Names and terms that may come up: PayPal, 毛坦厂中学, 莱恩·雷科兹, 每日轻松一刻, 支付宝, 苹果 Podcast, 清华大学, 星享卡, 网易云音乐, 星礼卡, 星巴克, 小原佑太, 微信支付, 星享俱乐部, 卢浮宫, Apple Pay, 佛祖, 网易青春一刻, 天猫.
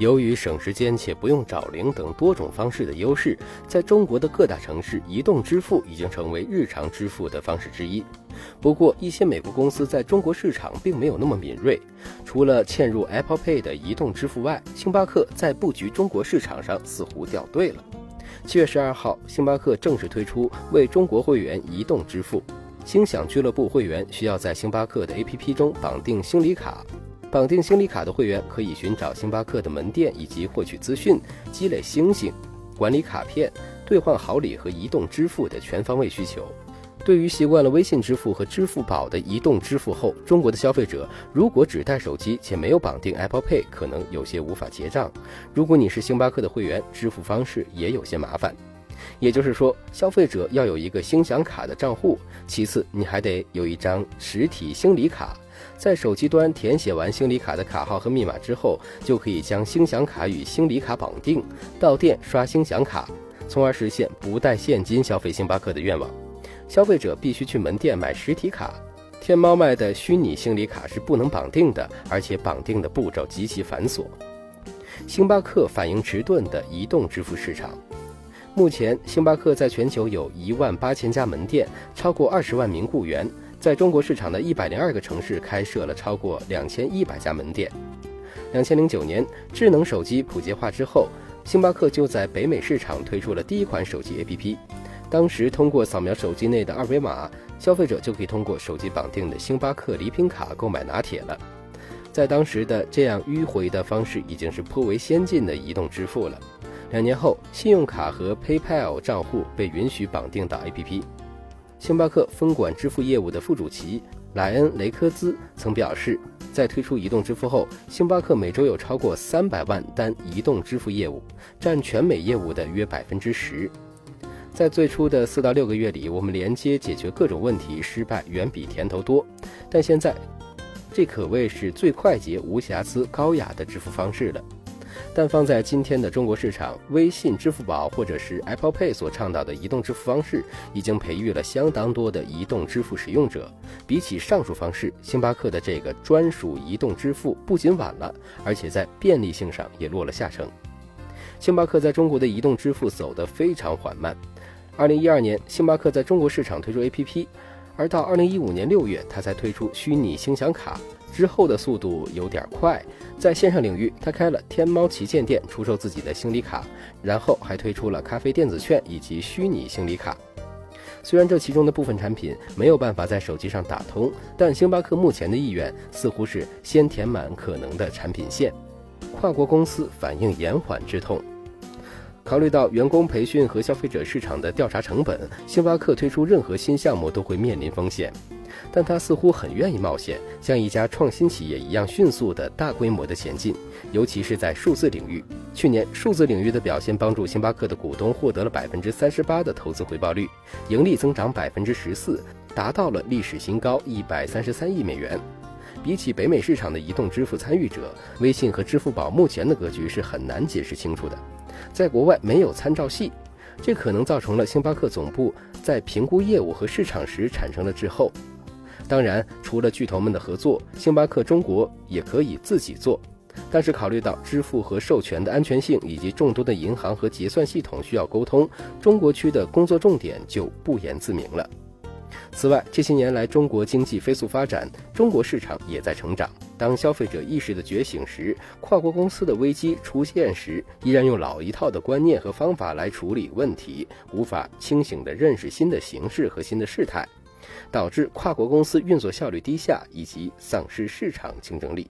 由于省时间且不用找零等多种方式的优势，在中国的各大城市，移动支付已经成为日常支付的方式之一。不过，一些美国公司在中国市场并没有那么敏锐。除了嵌入 Apple Pay 的移动支付外，星巴克在布局中国市场上似乎掉队了。7月12号，星巴克正式推出为中国会员移动支付。星享俱乐部会员需要在星巴克的 APP 中绑定星礼卡。绑定星礼卡的会员可以寻找星巴克的门店以及获取资讯，积累星星，管理卡片，兑换好礼和移动支付的全方位需求。对于习惯了微信支付和支付宝的移动支付后，中国的消费者如果只带手机且没有绑定 Apple Pay， 可能有些无法结账。如果你是星巴克的会员，支付方式也有些麻烦。也就是说，消费者要有一个星享卡的账户，其次你还得有一张实体星礼卡。在手机端填写完星礼卡的卡号和密码之后，就可以将星享卡与星礼卡绑定，到店刷星享卡，从而实现不带现金消费星巴克的愿望。消费者必须去门店买实体卡，天猫卖的虚拟星礼卡是不能绑定的，而且绑定的步骤极其繁琐。星巴克反应迟钝的移动支付市场。目前，星巴克在全球有18000家门店，超过20万名雇员，在中国市场的102个城市开设了超过2100家门店。2009年，智能手机普及化之后，星巴克就在北美市场推出了第一款手机 APP。当时通过扫描手机内的二维码，消费者就可以通过手机绑定的星巴克礼品卡购买拿铁了。在当时的这样迂回的方式已经是颇为先进的移动支付了。2年后，信用卡和 PayPal 账户被允许绑定到 APP。星巴克分管支付业务的副主席莱恩·雷科兹曾表示，在推出移动支付后，星巴克每周有超过300万单移动支付业务，占全美业务的约10%。在最初的4到6个月里，我们连接解决各种问题失败远比甜头多，但现在这可谓是最快捷、无瑕疵、高雅的支付方式了。但放在今天的中国市场，微信、支付宝或者是 Apple Pay 所倡导的移动支付方式已经培育了相当多的移动支付使用者。比起上述方式，星巴克的这个专属移动支付不仅晚了，而且在便利性上也落了下乘。星巴克在中国的移动支付走得非常缓慢。2012年，星巴克在中国市场推出 APP， 而到2015年6月，它才推出虚拟星享卡，之后的速度有点快。在线上领域，它开了天猫旗舰店出售自己的星礼卡，然后还推出了咖啡电子券以及虚拟星礼卡。虽然这其中的部分产品没有办法在手机上打通，但星巴克目前的意愿似乎是先填满可能的产品线。跨国公司反应延缓之痛。考虑到员工培训和消费者市场的调查成本，星巴克推出任何新项目都会面临风险，但他似乎很愿意冒险，像一家创新企业一样迅速的大规模的前进，尤其是在数字领域。去年，数字领域的表现帮助星巴克的股东获得了38%的投资回报率，盈利增长14%，达到了历史新高133亿美元。比起北美市场的移动支付参与者，微信和支付宝目前的格局是很难解释清楚的，在国外没有参照系，这可能造成了星巴克总部在评估业务和市场时产生了滞后。当然，除了巨头们的合作，星巴克中国也可以自己做，但是考虑到支付和授权的安全性，以及众多的银行和结算系统需要沟通，中国区的工作重点就不言自明了。此外，这些年来中国经济飞速发展，中国市场也在成长。当消费者意识的觉醒时，跨国公司的危机出现时，依然用老一套的观念和方法来处理问题，无法清醒地认识新的形势和新的事态，导致跨国公司运作效率低下以及丧失市场竞争力。